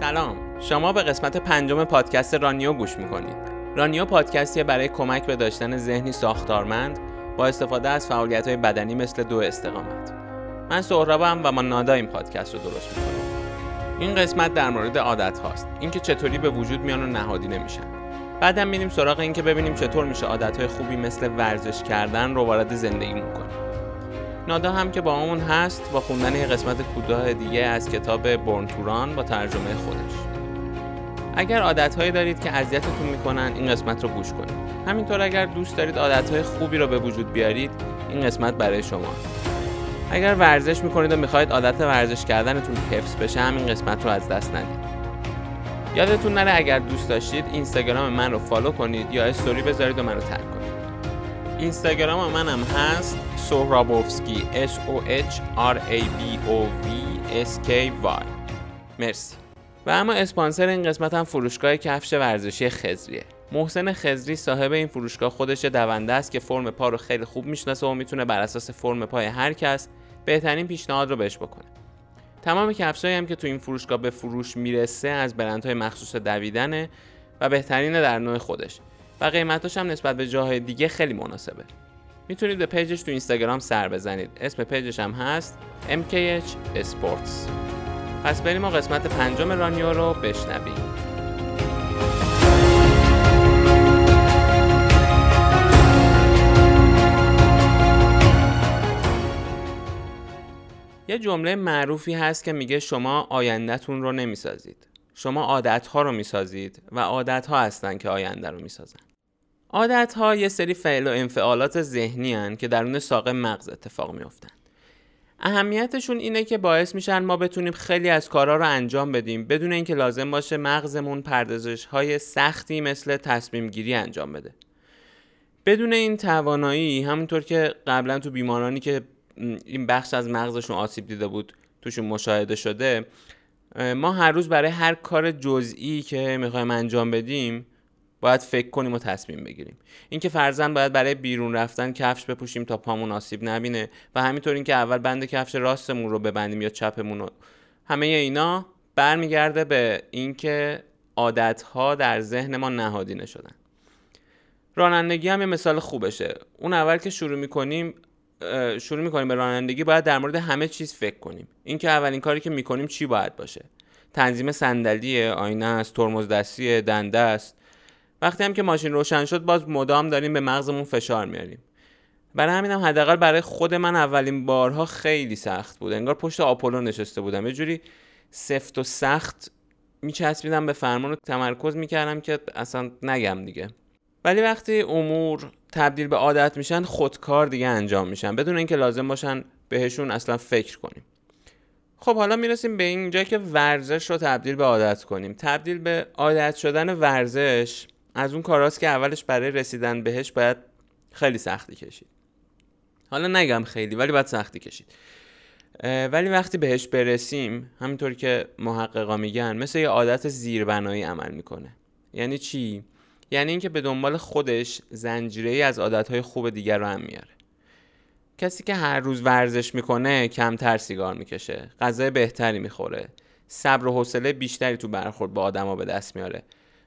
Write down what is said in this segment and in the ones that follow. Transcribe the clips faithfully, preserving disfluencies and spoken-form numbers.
سلام، شما به قسمت پنجم پادکست رانیو گوش میکنید. رانیو پادکستیه برای کمک به داشتن ذهنی ساختارمند با استفاده از فعالیت‌های بدنی مثل دو استقامت. من سهرابم و ما نادا این پادکست رو درست میکنیم. این قسمت در مورد عادت هاست، اینکه چطوری به وجود میان و نهادینه میشن. بعدم میریم سراغ اینکه ببینیم چطور میشه عادت‌های خوبی مثل ورزش کردن رو وارد زندگیمون کنیم. نادا هم که با همون هست با خوندن یه قسمت کوتاه دیگه از کتاب برن توران با ترجمه خودش. اگر عادت‌هایی دارید که اذیتتون میکنن این قسمت رو گوش کنید. همینطور اگر دوست دارید عادت‌های خوبی رو به وجود بیارید این قسمت برای شما. اگر ورزش میکنید و میخواید عادت ورزش کردنتون حفظ بشه همین قسمت رو از دست ندید. یادتون نره اگر دوست داشتید اینستاگرام من رو فالو کنید یا استوری بذارید و منو تگ کنید. اینستاگرام منم هست سهرابوفسکی اس او اچ آر ای بی او وی اس کی وای. مرسی. و اما اسپانسر این قسمت هم فروشگاه کفش ورزشی خزریه. محسن خزری صاحب این فروشگاه خودش دونده است که فرم پا رو خیلی خوب میشناسه و میتونه بر اساس فرم پای هر کس بهترین پیشنهاد رو بهش بکنه. تمام کفشایی هم که تو این فروشگاه به فروش میرسه از برندهای مخصوص دویدنه و بهترین در نوع خودش و قیمتاش هم نسبت به جاهای دیگه خیلی مناسبه. میتونید به پیجش تو اینستاگرام سر بزنید. اسم پیجش هم هست ام کی اچ Sports. پس بریم ما قسمت پنجم رانیو رو بشنویم. یه جمله معروفی هست که میگه شما آینده‌تون رو نمیسازید. شما عادت‌ها رو میسازید و عادت‌ها هستن که آینده رو میسازن. عادت‌ها یه سری فعل و انفعالات ذهنی هستن که درون ساق مغز اتفاق میافتن. اهمیتشون اینه که باعث میشن ما بتونیم خیلی از کارها رو انجام بدیم بدون اینکه لازم باشه مغزمون پردازش‌های سختی مثل تصمیم گیری انجام بده. بدون این توانایی همونطور که قبلا تو بیمارانی که این بخش از مغزشون آسیب دیده بود توشون مشاهده شده، ما هر روز برای هر کار جزئی که میخوایم انجام بدیم باید فکر کنیم و تصمیم بگیریم. اینکه فرضاً باید برای بیرون رفتن کفش بپوشیم تا پامون آسیب نبینه و همینطور اینکه اول بند کفش راستمون رو ببندیم یا چپمون رو، همه اینا برمیگرده به اینکه عادت‌ها در ذهن ما نهادینه شدن. رانندگی هم یه مثال خوبشه. اون اول که شروع می‌کنیم شروع میکنیم به رانندگی باید در مورد همه چیز فکر کنیم. اینکه اولین کاری که میکنیم چی باید باشه؟ تنظیم صندلی، آینه است، ترمز دستی، دنده است. وقتی هم که ماشین روشن شد باز مدام داریم به مغزمون فشار میاریم. برای همینم حداقل برای خود من اولین بارها خیلی سخت بود. انگار پشت آپولو نشسته بودم. یه جوری سفت و سخت میچسبیدم به فرمان و تمرکز میکردم که اصلا نگم دیگه. ولی وقتی امور تبدیل به عادت میشن خودکار دیگه انجام میشن بدون اینکه لازم باشن بهشون اصلا فکر کنیم. خب حالا میرسیم به اینجا که ورزش رو تبدیل به عادت کنیم. تبدیل به عادت شدن ورزش از اون کاراست که اولش برای رسیدن بهش باید خیلی سختی کشید. حالا نگم خیلی ولی باید سختی کشید. ولی وقتی بهش برسیم همینطور که محققا میگن مثل یه عادت زیربنایی عمل میکنه. یعنی چی؟ یعنی اینکه به دنبال خودش زنجیره‌ای از عادت‌های خوب دیگر رو هم میاره. کسی که هر روز ورزش میکنه کمتر سیگار میکشه، غذای بهتری میخوره، صبر و حوصله بیشتری تو برخورد با آدما به دست میاره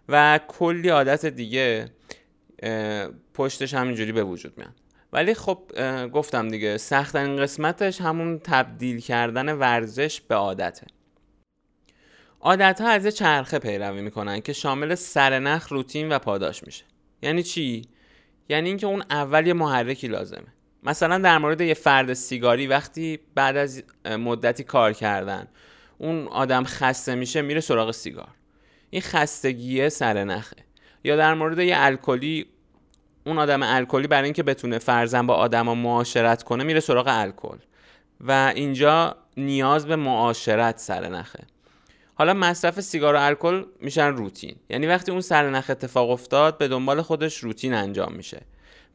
و کلی عادت دیگه پشتش همینجوری به وجود میاد. ولی خب گفتم دیگه سخت‌ترین قسمتش همون تبدیل کردن ورزش به عادته. عادت‌ها از چرخه پیروی میکنن که شامل سرنخ، روتین و پاداش میشه. یعنی چی؟ یعنی اینکه اون اول یه محرکی لازمه. مثلا در مورد یه فرد سیگاری وقتی بعد از مدتی کار کردن اون آدم خسته میشه میره سراغ سیگار. این خستگی سرنخه. یا در مورد یه الکلی اون آدم الکلی برای اینکه بتونه فرضاً با آدما معاشرت کنه میره سراغ الکل و اینجا نیاز به معاشرت سرنخه. حالا مصرف سیگار و الکل میشن روتین. یعنی وقتی اون سرنخ اتفاق افتاد به دنبال خودش روتین انجام میشه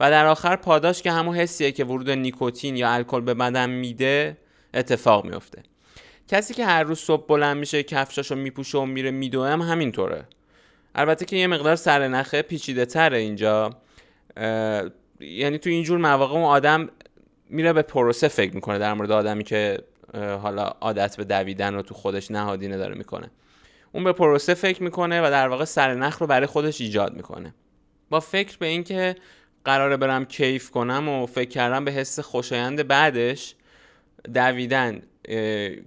و در آخر پاداش که همون حسیه که ورود نیکوتین یا الکل به بدن میده اتفاق میفته. کسی که هر روز صبح بلند میشه کفشاشو میپوشه و میره میدوه هم همینطوره. البته که یه مقدار سرنخ پیچیده تره اینجا. یعنی تو اینجور مواقع اون آدم میره به پروسه فکر میکنه در مورد آدمی که حالا عادت به دویدن رو تو خودش نهادینه داره میکنه. اون به پروسه فکر میکنه و در واقع سرنخ رو برای خودش ایجاد میکنه. با فکر به این که قراره برم کیف کنم و فکر کردم به حس خوشایند بعدش دویدن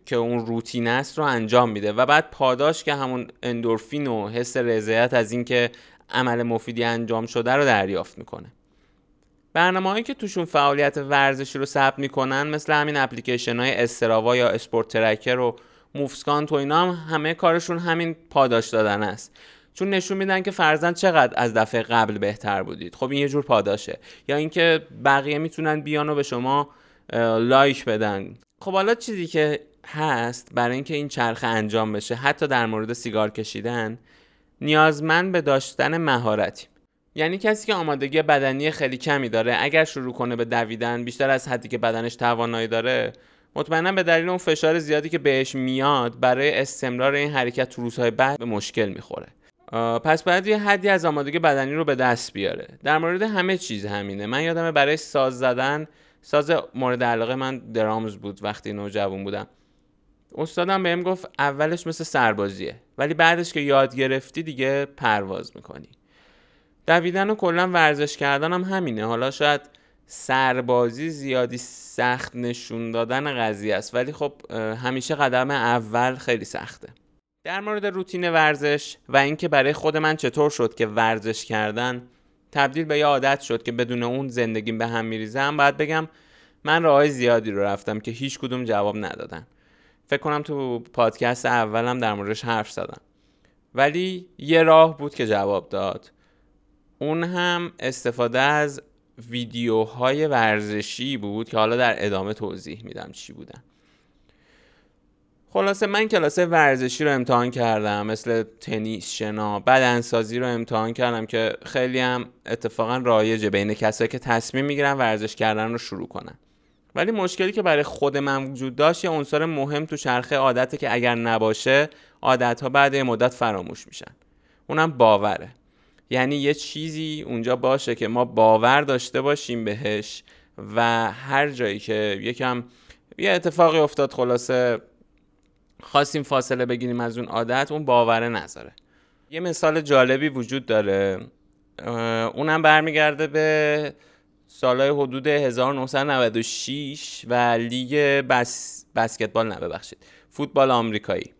که اون روتین است رو انجام میده و بعد پاداش که همون اندورفین و حس رضایت از این که عمل مفیدی انجام شده رو دریافت میکنه. برنامه‌هایی که توشون فعالیت ورزشی رو ثبت میکنن مثل همین اپلیکیشن‌های استراوا یا اسپورت ترکر و موفسکانت و اینا هم همه کارشون همین پاداش دادن است، چون نشون میدن که فرضاً چقدر از دفعه قبل بهتر بودید. خب این یه جور پاداشه. یا اینکه بقیه میتونن بیان و به شما لایک بدن. خب حالا چیزی که هست برای اینکه این چرخه انجام بشه، حتی در مورد سیگار کشیدن، نیازمند به داشتن مهارتی. یعنی کسی که آمادگی بدنی خیلی کمی داره، اگر شروع کنه به دویدن بیشتر از حدی که بدنش توانایی داره، مطمئنا به دلیل اون فشار زیادی که بهش میاد برای استمرار این حرکت تو روزهای بعد به مشکل میخوره. پس باید یه حدی از آمادگی بدنی رو به دست بیاره. در مورد همه چیز همینه. من یادمه برای ساز زدن، ساز مورد علاقه من درامز بود وقتی نوجوان بودم. استادم بهم گفت اولش مثل سربازیه، ولی بعدش که یاد گرفتی دیگه پرواز میکنی. دویدن و کلا ورزش کردن هم همینه. حالا شاید سربازی زیادی سخت نشون دادن قضیه است، ولی خب همیشه قدم اول خیلی سخته. در مورد روتین ورزش و اینکه برای خود من چطور شد که ورزش کردن تبدیل به یه عادت شد که بدون اون زندگیم به هم میریزه، هم باید بگم من راه‌های زیادی رو رفتم که هیچ کدوم جواب ندادن. فکر کنم تو پادکست اولم در موردش حرف زدم. ولی یه راه بود که جواب داد. اون هم استفاده از ویدیوهای ورزشی بود که حالا در ادامه توضیح میدم چی بودن. خلاصه من کلاسه ورزشی رو امتحان کردم، مثل تنیس، شنا، بدنسازی رو امتحان کردم که خیلی هم اتفاقا رایجه بین کسایی که تصمیم میگیرن ورزش کردن رو شروع کنن. ولی مشکلی که برای خود من وجود داشت یه عنصر مهم تو چرخه عادته که اگر نباشه عادت‌ها بعد یه مدت فراموش میشن. اونم باوره. یعنی یه چیزی اونجا باشه که ما باور داشته باشیم بهش و هر جایی که یکم یه اتفاقی افتاد، خلاصه خواستیم فاصله بگیریم از اون عادت، اون باوره نذاره. یه مثال جالبی وجود داره، اونم برمیگرده به سالهای حدود هزار و نهصد و نود و شش و لیگ بس... بسکتبال نه ببخشید فوتبال آمریکایی.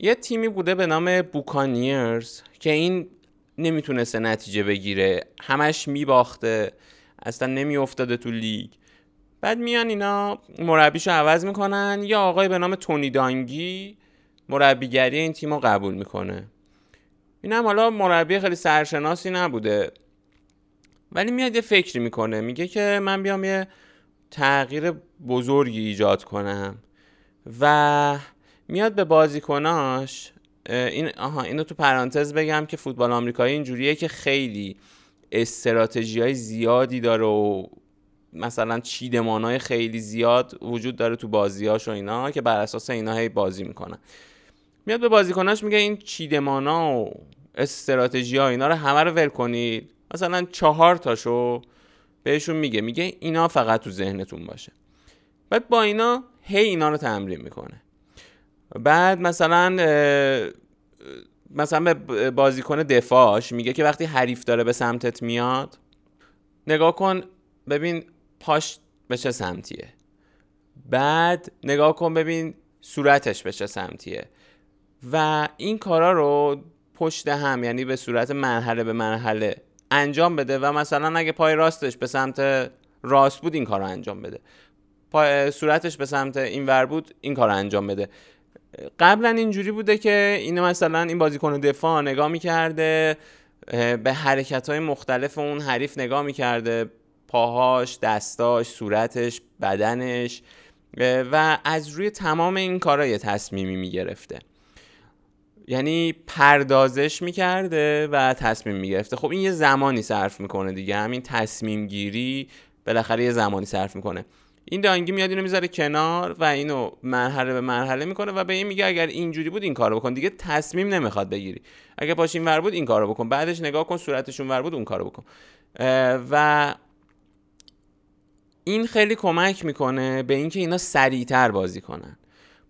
یه تیمی بوده به نام بوکانیرز که این نمیتونسته نتیجه بگیره، همش میباخته، اصلا نمیافتاده تو لیگ. بعد میان اینا مربیشو عوض میکنن، یه آقای به نام تونی دانگی مربیگری این تیمو قبول میکنه. این هم حالا مربی خیلی سرشناسی نبوده، ولی میاد یه فکری میکنه، میگه که من بیام یه تغییر بزرگی ایجاد کنم و میاد به بازیکناش این آها اینو تو پرانتز بگم که فوتبال آمریکایی اینجوریه که خیلی استراتژیای زیادی داره و مثلا چیدمانای خیلی زیاد وجود داره تو بازیاش و اینا که بر اساس اینا هی بازی میکنن. میاد به بازیکناش میگه این چیدمانا و استراتژیا اینا رو همه رو ول کنید، مثلا چهار تاشو بهشون میگه، میگه اینا فقط تو ذهنتون باشه. بعد با اینا هی اینا رو تمرین میکنه. بعد مثلا مثلا به بازیکن دفاعش میگه که وقتی حریف داره به سمتت میاد نگاه کن ببین پاش به چه سمتیه، بعد نگاه کن ببین صورتش به چه سمتیه، و این کارا رو پشت هم، یعنی به صورت مرحله به مرحله انجام بده. و مثلا اگه پای راستش به سمت راست بود این کارو انجام بده، پای صورتش به سمت اینور بود این کارو انجام بده. قبلا اینجوری بوده که اینو مثلا این بازیکن دفاع نگاه می‌کرده به حرکت‌های مختلف اون حریف، نگاه می‌کرده پاهاش، دستاش، صورتش، بدنش، و از روی تمام این کارا یه تصمیمی میگرفته، یعنی پردازش میکرده و تصمیم میگرفته. خب این یه زمانی صرف میکنه دیگه، همین تصمیم گیری بالاخره یه زمانی صرف میکنه. این دانگی میاد اینو میذاره کنار و اینو مرحله به مرحله میکنه و به این میگه اگر اینجوری بود این کارو بکن، دیگه تصمیم نمیخواد بگیری، اگه پاش اینور بود این کارو بکن، بعدش نگاه کن صورتش اونور بود اون کارو بکن. و این خیلی کمک میکنه به اینکه اینا سریعتر بازی کنن.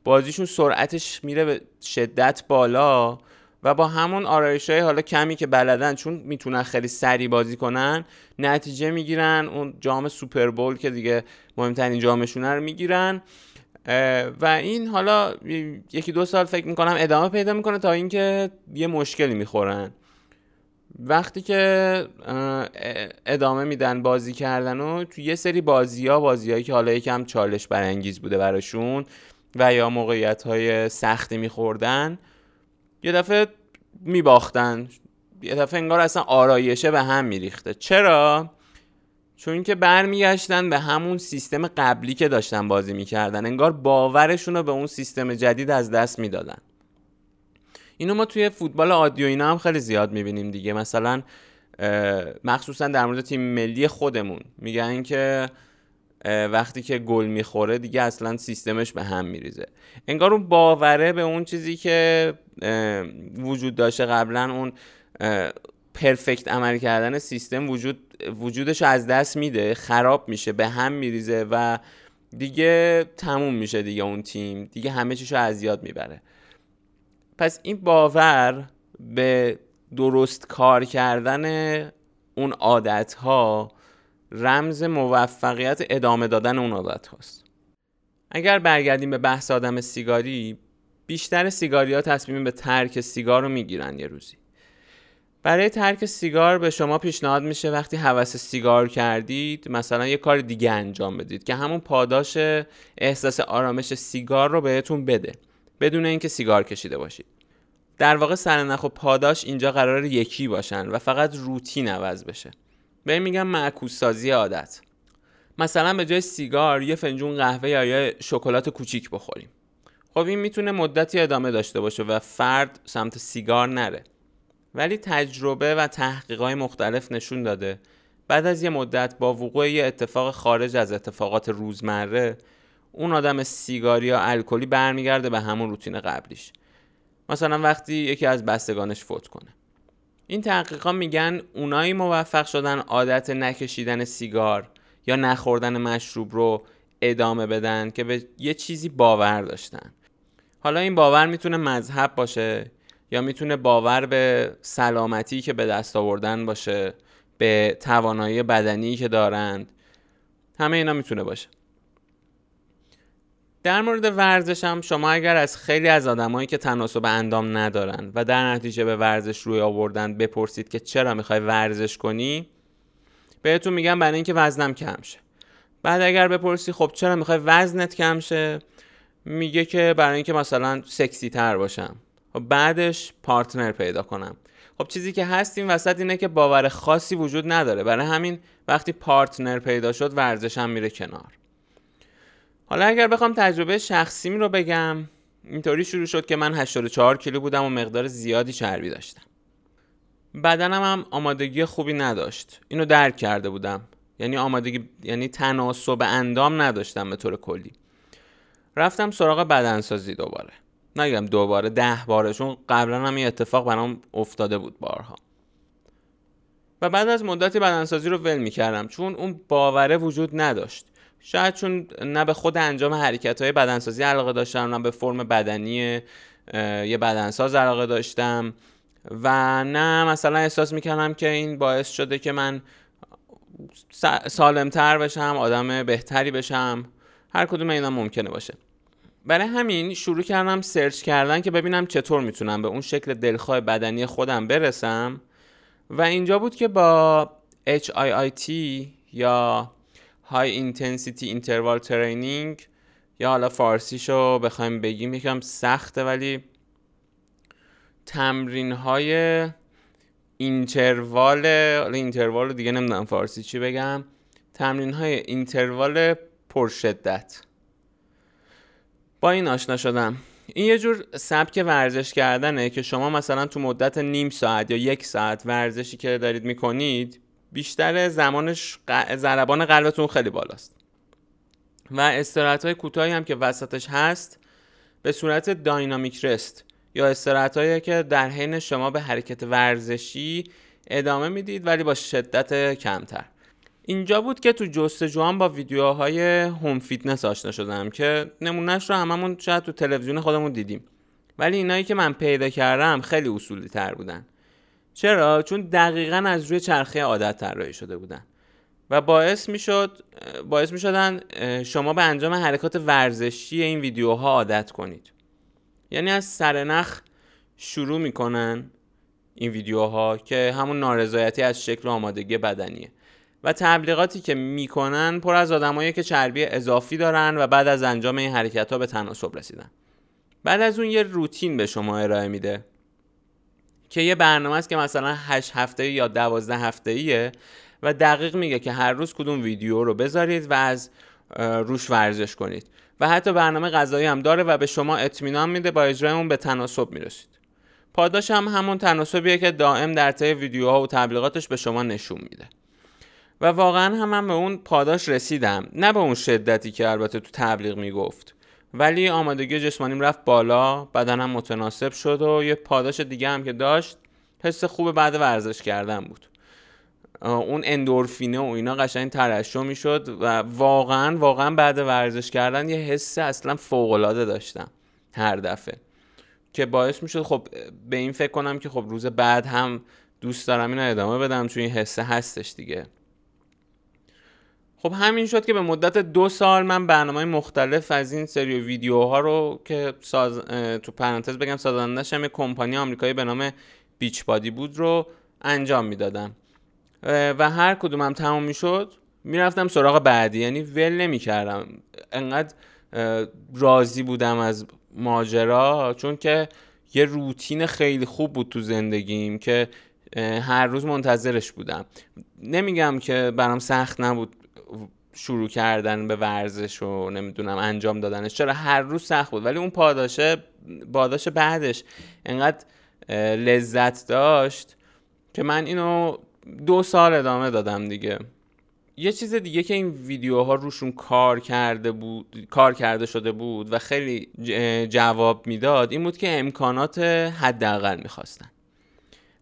بازیشون سرعتش میره به شدت بالا و با همون آرایش‌های حالا کمی که بلدن، چون میتونن خیلی سریع بازی کنن، نتیجه میگیرن. اون جام سوپر بول که دیگه مهمترین جامشون رو میگیرن و این حالا یکی دو سال فکر میکنم ادامه پیدا میکنه تا اینکه یه مشکلی میخورن. وقتی که ادامه میدن بازی کردن و تو یه سری بازی‌ها، بازی‌هایی که حالا یکم چالش برانگیز بوده براشون و یا موقعیت‌های سختی می‌خوردن، یه دفعه می‌باختن، یه دفعه انگار اصلا آرایشه به هم می‌ریخته. چرا؟ چون که برمیگشتن به همون سیستم قبلی که داشتن بازی می‌کردن، انگار باورشون رو به اون سیستم جدید از دست می‌دادن. اینو ما توی فوتبال عادی و اینا هم خیلی زیاد می‌بینیم دیگه. مثلا مخصوصا در مورد تیم ملی خودمون میگن که وقتی که گل میخوره دیگه اصلا سیستمش به هم میریزه، انگار اون باوره به اون چیزی که وجود داشته قبلا، اون پرفکت عمل کردن سیستم، وجود وجودش از دست میده، خراب میشه، به هم میریزه و دیگه تموم میشه دیگه اون تیم، دیگه همه چیشو از یاد میبره. پس این باور به درست کار کردن اون عادتها رمز موفقیت ادامه دادن اون عادت هاست. اگر برگردیم به بحث آدم سیگاری، بیشتر سیگاری ها تصمیم به ترک سیگار رو میگیرن یه روزی. برای ترک سیگار به شما پیشنهاد میشه وقتی هوس سیگار کردید مثلا یه کار دیگه انجام بدید که همون پاداش احساس آرامش سیگار رو بهتون بده بدون اینکه سیگار کشیده باشید. در واقع سرنخ و پاداش اینجا قراره یکی باشن و فقط روتین عوض بشه. به این میگم معکوس سازی عادت. مثلا به جای سیگار یه فنجون قهوه یا یه شکلات کوچیک بخوریم. خب این میتونه مدتی ادامه داشته باشه و فرد سمت سیگار نره. ولی تجربه و تحقیقات مختلف نشون داده بعد از یه مدت با وقوع یه اتفاق خارج از اتفاقات روزمره، اون آدم سیگاری یا الکلی برمیگرده به همون روتین قبلیش. مثلا وقتی یکی از بستگانش فوت کنه. این تحقیقا میگن اونایی موفق شدن عادت نکشیدن سیگار یا نخوردن مشروب رو ادامه بدن که به یه چیزی باور داشتن. حالا این باور میتونه مذهب باشه یا میتونه باور به سلامتی که به دست آوردن باشه، به توانایی بدنی که دارند. همه اینا میتونه باشه. در مورد ورزش هم شما اگر از خیلی از آدمایی که تناسب اندام ندارن و در نتیجه به ورزش روی آوردن بپرسید که چرا میخوای ورزش کنی، بهتون میگن برای اینکه وزنم کم شه. بعد اگر بپرسی خب چرا میخوای وزنت کم شه، میگه که برای اینکه مثلا سکسی تر باشم و بعدش پارتنر پیدا کنم. خب چیزی که هست این وسط اینه که باور خاصی وجود نداره، برای همین وقتی پارتنر پیدا شد ورزش هم میره کنار. حالا اگر بخوام تجربه شخصیم رو بگم، اینطوری شروع شد که من هشتاد و چهار کیلو بودم و مقدار زیادی چربی داشتم. بدنم هم آمادگی خوبی نداشت. اینو درک کرده بودم. یعنی آمادگی یعنی تناسب اندام نداشتم به طور کلی. رفتم سراغ بدنسازی دوباره. نگم دوباره، ده باره، چون قبلا هم این اتفاق برام افتاده بود بارها. و بعد از مدتی بدنسازی رو ول می‌کردم چون اون باوره وجود نداشت. شاید چون نه به خود انجام حرکت‌های بدنسازی علاقه داشتم، نه به فرم بدنی یه بدنساز علاقه داشتم و نه مثلا احساس می‌کردم که این باعث شده که من سالم‌تر بشم، آدم بهتری بشم. هر کدوم اینا ممکنه باشه. برای همین شروع کردم سرچ کردن که ببینم چطور میتونم به اون شکل دلخواه بدنی خودم برسم و اینجا بود که با اچ آی آی تی یا High Intensity Interval Training یا حالا فارسیشو بخوایم بگیم یکم سخته، ولی تمرین های اینتروال، اینتروال دیگه نمیدونم فارسی چی بگم، تمرین های اینتروال پرشدت، با این آشنا شدم. این یه جور سبک ورزش کردنه که شما مثلا تو مدت نیم ساعت یا یک ساعت ورزشی که دارید میکنید بیشتر زمانش ضربان قلبتون خیلی بالاست و استراحت‌های کوتاهی هم که وسطش هست به صورت داینامیک رست یا استراحت‌هایی که در حین شما به حرکت ورزشی ادامه میدید ولی با شدت کمتر. اینجا بود که تو جستجوام با ویدیوهای هوم فیتنس آشنا شدم که نمونهش رو هممون شاید تو تلویزیون خودمون دیدیم، ولی اینایی که من پیدا کردم خیلی اصولی تر بودن. چرا؟ چون دقیقاً از روی چرخه عادت طراحی شده بودن و باعث میشد باعث میشدن شما به انجام حرکات ورزشی این ویدیوها عادت کنید. یعنی از سرنخ شروع میکنن این ویدیوها که همون نارضایتی از شکل آمادگی بدنیه و تبلیغاتی که میکنن پر از آدمایی که چربی اضافی دارن و بعد از انجام این حرکت‌ها به تناسب رسیدن. بعد از اون یه روتین به شما ارائه میده که یه برنامه است که مثلا هشت هفته یا دوازده هفته‌ایه و دقیق میگه که هر روز کدوم ویدیو رو بذارید و از روش ورزش کنید و حتی برنامه غذایی هم داره و به شما اطمینان میده با اجرای اون به تناسب میرسید. پاداش هم همون تناسبیه که دائم در طی ویدیوها و تبلیغاتش به شما نشون میده. و واقعا هم من به اون پاداش رسیدم، نه به اون شدتی که البته تو تبلیغ میگفت، ولی آمادگی جسمانیم رفت بالا، بدنم متناسب شد و یه پاداش دیگه هم که داشت حس خوب بعد ورزش کردن بود. اون اندورفینه و اینا قشنگ ترشح میشد و واقعا واقعا بعد ورزش کردن یه حس اصلا فوق‌العاده داشتم هر دفعه که باعث میشد خب به این فکر کنم که خب روز بعد هم دوست دارم اینو ادامه بدم، چون این حس هستش دیگه. خب همین شد که به مدت دو سال من برنامه‌های مختلف از این سری ویدیوها رو که ساز... تو پرانتز بگم سازنده‌اش هم کمپانی آمریکایی به نام بیچ بادی بود رو انجام میدادم و هر کدومم تموم میشد میرفتم سراغ بعدی، یعنی ول نمی‌کردم. انقدر راضی بودم از ماجرا، چون که یه روتین خیلی خوب بود تو زندگیم که هر روز منتظرش بودم. نمیگم که برام سخت نبود شروع کردن به ورزش و نمیدونم انجام دادنش، چرا هر روز سخت بود، ولی اون پاداشه پاداش بعدش انقدر لذت داشت که من اینو دو سال ادامه دادم دیگه. یه چیز دیگه که این ویدیوها روشون کار کرده بود کار کرده شده بود و خیلی جواب میداد این بود که امکانات حداقل میخواستن،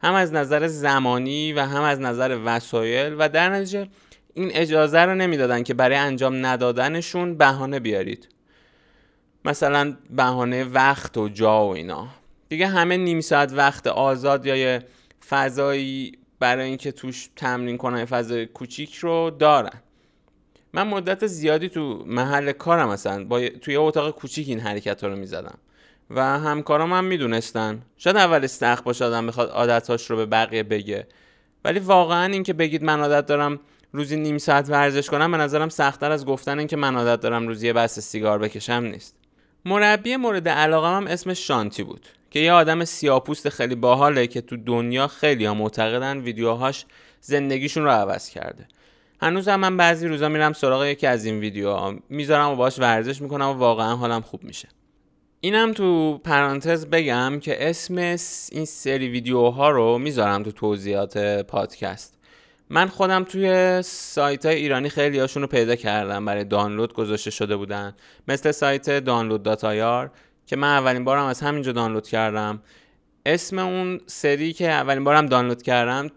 هم از نظر زمانی و هم از نظر وسایل، و در نتیجه این اجازه رو نمیدادن که برای انجام ندادنشون بهانه بیارید، مثلا بهانه وقت و جا و اینا دیگه. همه نیم ساعت وقت آزاد یا یه فضایی برای اینکه توش تمرین کنن، فضای کوچیک رو دارن. من مدت زیادی تو محل کارم مثلا با توی اتاق کوچیک این حرکت رو میزدم و همکارام هم میدونستن. شاید اول استخ باشه آدم بخواد عادتاش رو به بقیه بگه، ولی واقعا این که بگید من عادت دارم روزی نیم ساعت ورزش کنم به نظرم سخت‌تر از گفتن این که من عادت دارم روزی یه بسته سیگار بکشم نیست. مربی مورد علاقه‌م هم اسمش شانتی بود که یه آدم سیاه‌پوست خیلی باحاله که تو دنیا خیلی‌ها معتقدن ویدیوهاش زندگیشون رو عوض کرده. هنوزم من بعضی روزا میرم سراغ یکی از این ویدیوها، میذارم و باهاش ورزش میکنم و واقعا حالم خوب میشه. اینم تو پرانتز بگم که اسم این سری ویدیوها رو میذارم تو توضیحات پادکست. من خودم توی سایت‌های ایرانی خیلی هاشون رو پیدا کردم، برای دانلود گذاشته شده بودن، مثل سایت download dot i r که من اولین بارم از همینجا دانلود کردم. اسم اون سری که اولین بارم دانلود کردم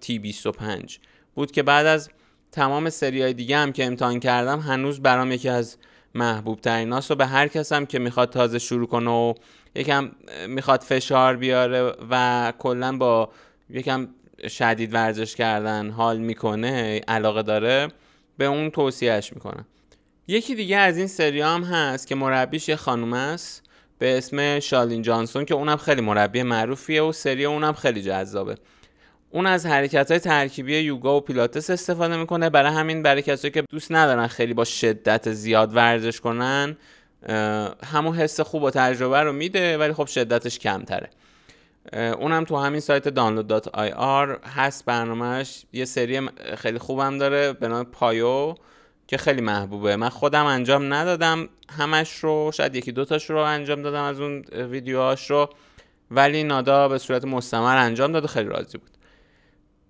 تی بیست و پنج بود که بعد از تمام سری‌های دیگه هم که امتحان کردم هنوز برام یکی از محبوب ترین هاست و به هر کس هم که میخواد تازه شروع کنه و یکم میخواد فشار بیاره و کلاً با یکم شدید ورزش کردن حال میکنه، علاقه داره، به اون توصیهش میکنه. یکی دیگه از این سری هم هست که مربیش یه خانوم است به اسم شالین جانسون که اونم خیلی مربی معروفیه و سری اونم خیلی جذابه. اون از حرکت‌های ترکیبی یوگا و پیلاتس استفاده میکنه، برای همین برای کسایی که دوست ندارن خیلی با شدت زیاد ورزش کنن همون حس خوب و تجربه رو میده، ولی خب شدتش کمتره. اونم تو همین سایت download dot i r هست برنامهش. یه سری خیلی خوبم داره به نام پایو که خیلی محبوبه. من خودم انجام ندادم همش رو، شاید یکی دوتاش رو انجام دادم از اون ویدیوهاش رو، ولی نادا به صورت مستمر انجام داد و خیلی راضی بود.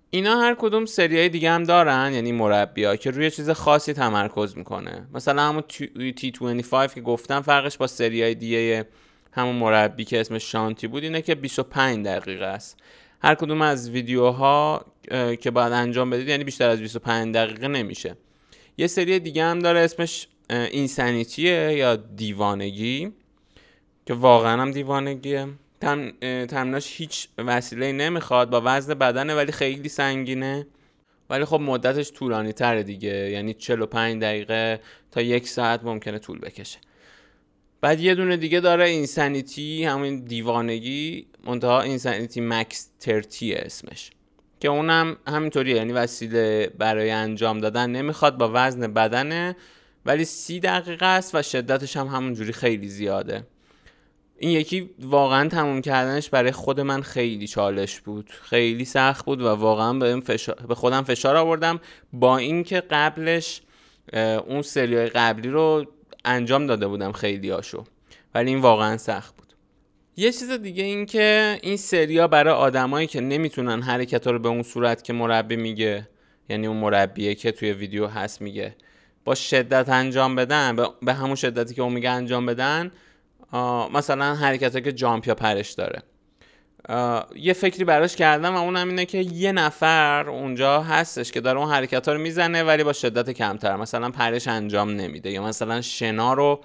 اینا هر کدوم سریای دیگه هم دارن، یعنی مربی‌ها که روی چیز خاصی تمرکز میکنه، مثلا همون تی بیست و پنج که گفتم فرقش با سریای دیگه همون مربی که اسمش شانتی بود اینه که بیست و پنج دقیقه است. هر کدوم از ویدیوها که باید انجام بدید، یعنی بیشتر از بیست و پنج دقیقه نمیشه. یه سری دیگه هم داره اسمش اینسانیتیه یا دیوانگی که واقعا هم دیوانگیه. تم... تمناش هیچ وسیله نمیخواد، با وزن بدنه ولی خیلی سنگینه، ولی خب مدتش طولانی تره دیگه، یعنی چهل و پنج دقیقه تا یک ساعت ممکنه طول بکشه. بعد یه دونه دیگه داره اینسانیتی، همین دیوانگی منتها اینسانیتی مکس ترتیه اسمش، که اونم همینطوریه، یعنی وسیله برای انجام دادن نمیخواد، با وزن بدنه ولی سی دقیقه است و شدتش هم همونجوری خیلی زیاده. این یکی واقعا تموم کردنش برای خود من خیلی چالش بود، خیلی سخت بود و واقعا به, فشار... به خودم فشار آوردم، با اینکه قبلش اون سریای قبلی رو انجام داده بودم خیلی هاشو، ولی این واقعا سخت بود. یه چیز دیگه این که این سریا برای آدمایی که نمیتونن حرکت‌ها رو به اون صورت که مربی میگه، یعنی اون مربیه که توی ویدیو هست میگه با شدت انجام بدن، به همون شدتی که اون میگه انجام بدن، مثلا حرکت‌ها که جامپ یا پرش داره. یه فکری براش کردم و اونم اینه که یه نفر اونجا هستش که داره اون حرکت‌ها رو میزنه ولی با شدت کمتر، مثلا پرش انجام نمیده، یا مثلا شنا رو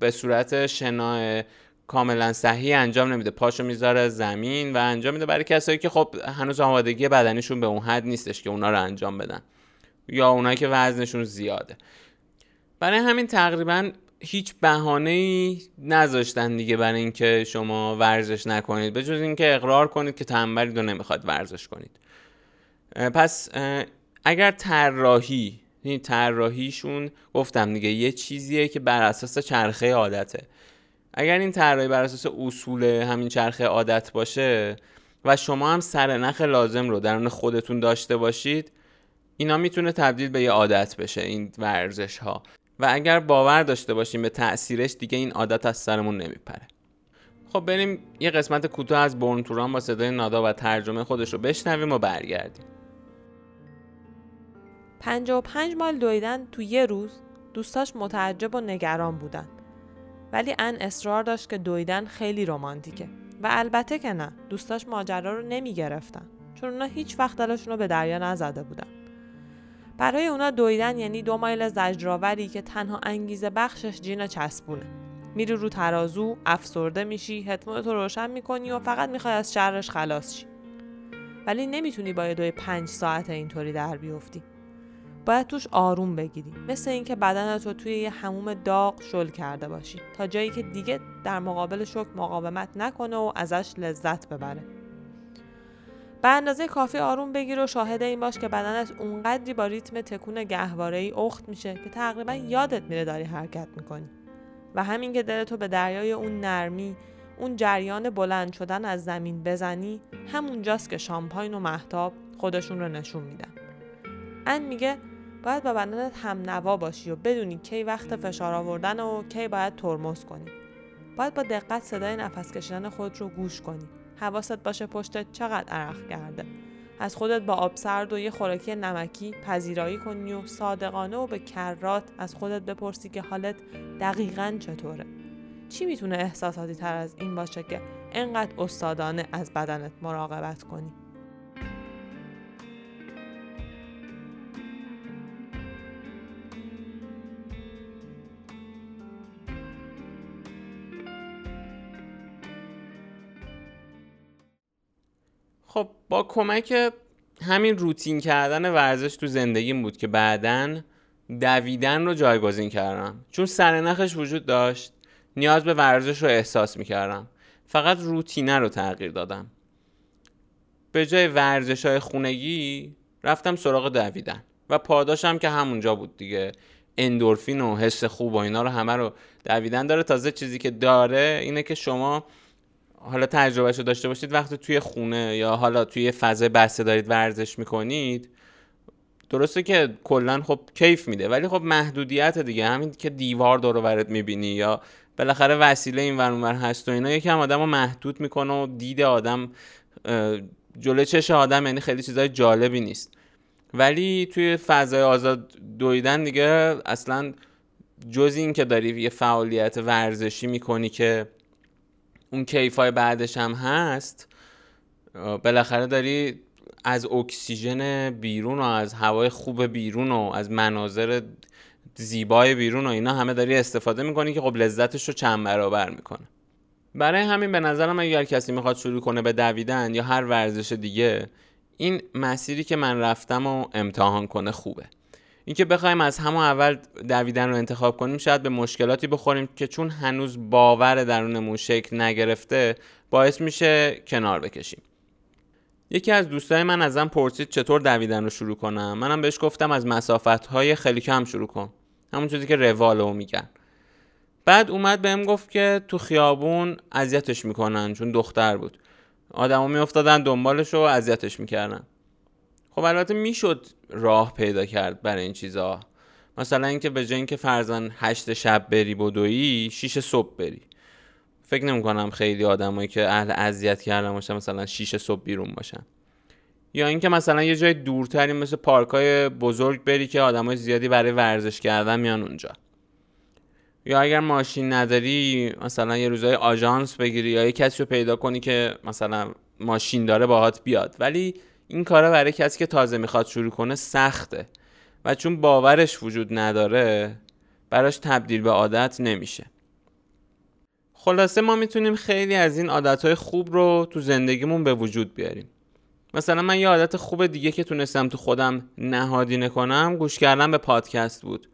به صورت شنا کاملا صحیح انجام نمیده، پاشو میذاره زمین و انجام میده، برای کسایی که خب هنوز آمادگی بدنشون به اون حد نیستش که اونا رو انجام بدن، یا اونایی که وزنشون زیاده. برای همین تقریبا هیچ بهانه‌ای نذاشتن دیگه برای اینکه شما ورزش نکنید، به جز اینکه اقرار کنید که تنبلید و نمیخواد ورزش کنید. پس اگر طراحی، این طراحیشون گفتم دیگه یه چیزیه که بر اساس چرخه عادته، اگر این طراحی بر اساس اصول همین چرخه عادت باشه و شما هم سرنخ لازم رو درون خودتون داشته باشید، اینا میتونه تبدیل به یه عادت بشه این ورزش ها، و اگر باور داشته باشیم به تأثیرش دیگه این عادت از سرمون نمیپره. خب بریم یه قسمت کوتاه از برن توران با صدای نادا و ترجمه خودش رو بشنویم و برگردیم. پنجاه و پنج مایل دویدن تو یه روز، دوستاش متعجب و نگران بودن. ولی ان اصرار داشت که دویدن خیلی رمانتیکه، و البته که نه، دوستاش ماجرا رو نمی گرفتن چون اونا هیچ وقت دلشون رو به دریا نزده بودن. برای اونا دویدن یعنی دو مایل زجرآوری که تنها انگیزه بخشش جین چسبونه، میری رو ترازو، افسرده میشی، حتمت رو روشن میکنی و فقط میخوای از شرش خلاص شی، ولی نمیتونی با یه دوی پنج ساعت اینطوری در بیفتی. باید توش آروم بگیری، مثل اینکه بدنت رو توی یه حموم داغ شل کرده باشی تا جایی که دیگه در مقابل شوک مقاومت نکنه و ازش لذت ببره. به اندازه کافی آروم بگیر و شاهد این باش که بدنت اونقدری با ریتم تکون گهواره‌ای اخت میشه که تقریبا یادت میره داری حرکت میکنی، و همین که دلتو به دریای اون نرمی، اون جریان بلند شدن از زمین بزنی، همونجاست که شامپاین و مهتاب خودشون رو نشون میدن. ان میگه باید با بدنت هم نوا باشی و بدونی کی وقت فشار آوردن و کی باید ترمز کنی. باید با دقت صدای نفس کشیدن خودت رو گوش کنی. حواست باشه پشتت چقدر عرق کرده. از خودت با آب سرد و یه خوراکی نمکی پذیرایی کنی و صادقانه و به کرات از خودت بپرسی که حالت دقیقاً چطوره. چی میتونه احساساتی تر از این باشه که انقدر استادانه از بدنت مراقبت کنی؟ خب با کمک همین روتین کردن ورزش تو زندگیم بود که بعدن دویدن رو جایگزین کردم، چون سرنخش وجود داشت، نیاز به ورزش رو احساس میکردم، فقط روتینه رو تغییر دادم. به جای ورزش‌های خونگی رفتم سراغ دویدن و پاداشم که همونجا بود دیگه، اندورفین و حس خوب و اینا رو همه رو دویدن داره. تازه چیزی که داره اینه که شما حالا تجربهشو داشته باشید، وقتی توی خونه یا حالا توی فضای بسته دارید ورزش میکنید، درسته که کلن خب کیف میده ولی خب محدودیت دیگه، همین که دیوار دور و برت میبینی یا بالاخره وسیله این ور اون ور هست و اینا، یکم آدمو محدود میکنه و دید آدم جلوی چش آدم، یعنی خیلی چیزای جالبی نیست. ولی توی فضای آزاد دویدن دیگه اصلا جز این که داری یه فعالیت ورزشی میکنی که اون کیفای بعدش هم هست، بالاخره داری از اکسیژن بیرون و از هوای خوب بیرون و از مناظر زیبای بیرون و اینا همه داری استفاده میکنی که خب لذتش رو چند برابر میکنه. برای همین به نظرم اگر کسی میخواد شروع کنه به دویدن یا هر ورزش دیگه، این مسیری که من رفتم و امتحان کنه خوبه. اینکه بخوایم از همون اول دویدن رو انتخاب کنیم شاید به مشکلاتی بخوریم که چون هنوز باور درونمون شکل نگرفته باعث میشه کنار بکشیم. یکی از دوستای من ازم پرسید چطور دویدن رو شروع کنم. منم بهش گفتم از مسافت‌های خیلی کم شروع کن، همون چیزی که روالو میگن. بعد اومد بهم گفت که تو خیابون اذیتش میکنن، چون دختر بود. آدما میافتادن دنبالش و اذیتش میکردن. خب البته میشد راه پیدا کرد برای این چیزا، مثلا اینکه به جای اینکه فرضاً هشت شب بری بدویی، شش صبح بری. فکر نمی کنم خیلی آدمایی که اهل اذیت کردن باشن مثلا شش صبح بیرون باشن، یا اینکه مثلا یه جای دورتری مثل پارکای بزرگ بری که آدمای زیادی برای ورزش کردن میان اونجا، یا اگر ماشین نداری مثلا یه روزای آژانس بگیری یا یه کسی رو پیدا کنی که مثلا ماشین داره باهات بیاد. ولی این کارا برای کسی که تازه میخواد شروع کنه سخته و چون باورش وجود نداره براش تبدیل به عادت نمیشه. خلاصه ما میتونیم خیلی از این عادتهای خوب رو تو زندگیمون به وجود بیاریم. مثلا من یه عادت خوب دیگه که تونستم تو خودم نهادینه کنم گوش کردن به پادکست بود.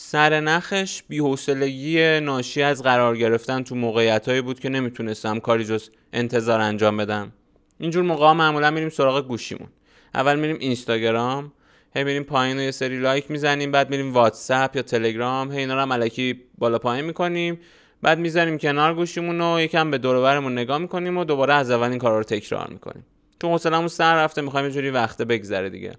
سرنخش بی‌حوصلگی ناشی از قرار گرفتن تو موقعیتایی بود که نمیتونستم کاری جز انتظار انجام بدم. اینجور موقعا معمولا میریم سراغ گوشیمون. اول میریم اینستاگرام، هی میریم پایین و یه سری لایک میزنیم، بعد میریم واتساپ یا تلگرام، هی اینا رو هم الکی بالا پایین میکنیم، بعد میذاریم کنار گوشیمون و یکم به دور و برمون نگاه میکنیم و دوباره از اول این کارا رو تکرار میکنیم. چون حوصله‌مون سر رفته، میخوایم یه جوری وقت بگذره دیگه.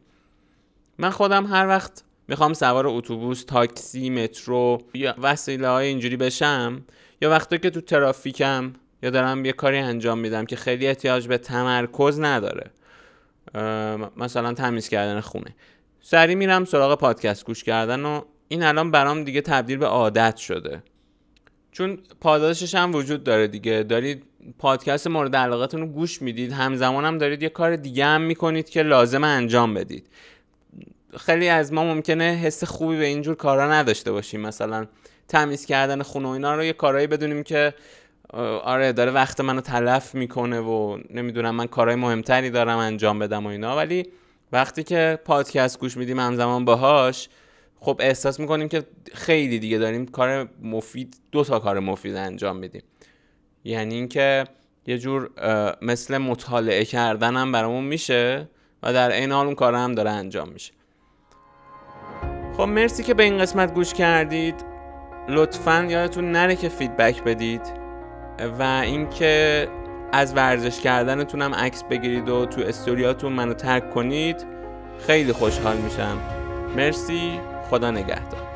من خودم هر وقت میخوام سوار اتوبوس، تاکسی، مترو یا وسایل‌های اینجوری بشم، یا وقتی که تو ترافیکم یا دارم یه کاری انجام میدم که خیلی احتیاج به تمرکز نداره، مثلا تمیز کردن خونه، سریع میرم سراغ پادکست گوش کردن و این الان برام دیگه تبدیل به عادت شده. چون پاداشش هم وجود داره دیگه، دارید پادکست مورد علاقتون رو گوش میدید، همزمان هم دارید یه کار دیگه هم میکنید که لازمه انجام بدید. خیلی از ما ممکنه حس خوبی به اینجور کارا نداشته باشیم، مثلا تمیز کردن خونه و اینا رو یه کارایی بدونیم که آره داره وقت منو تلف میکنه و نمیدونم من کارهای مهمتری دارم انجام بدم و اینا. ولی وقتی که پادکست گوش میدیم همزمان باهاش، خب احساس میکنیم که خیلی دیگه داریم کار مفید، دو تا کار مفید انجام میدیم. یعنی اینکه یه جور مثل مطالعه کردن هم برامون میشه و در عین حال اون کار هم داره انجام میشه. خب مرسی که به این قسمت گوش کردید. لطفاً یادتون نره که فیدبک بدید و اینکه از ورزش کردنتون هم عکس بگیرید و تو استوریاتون منو تگ کنید. خیلی خوشحال میشم. مرسی، خدا نگهدار.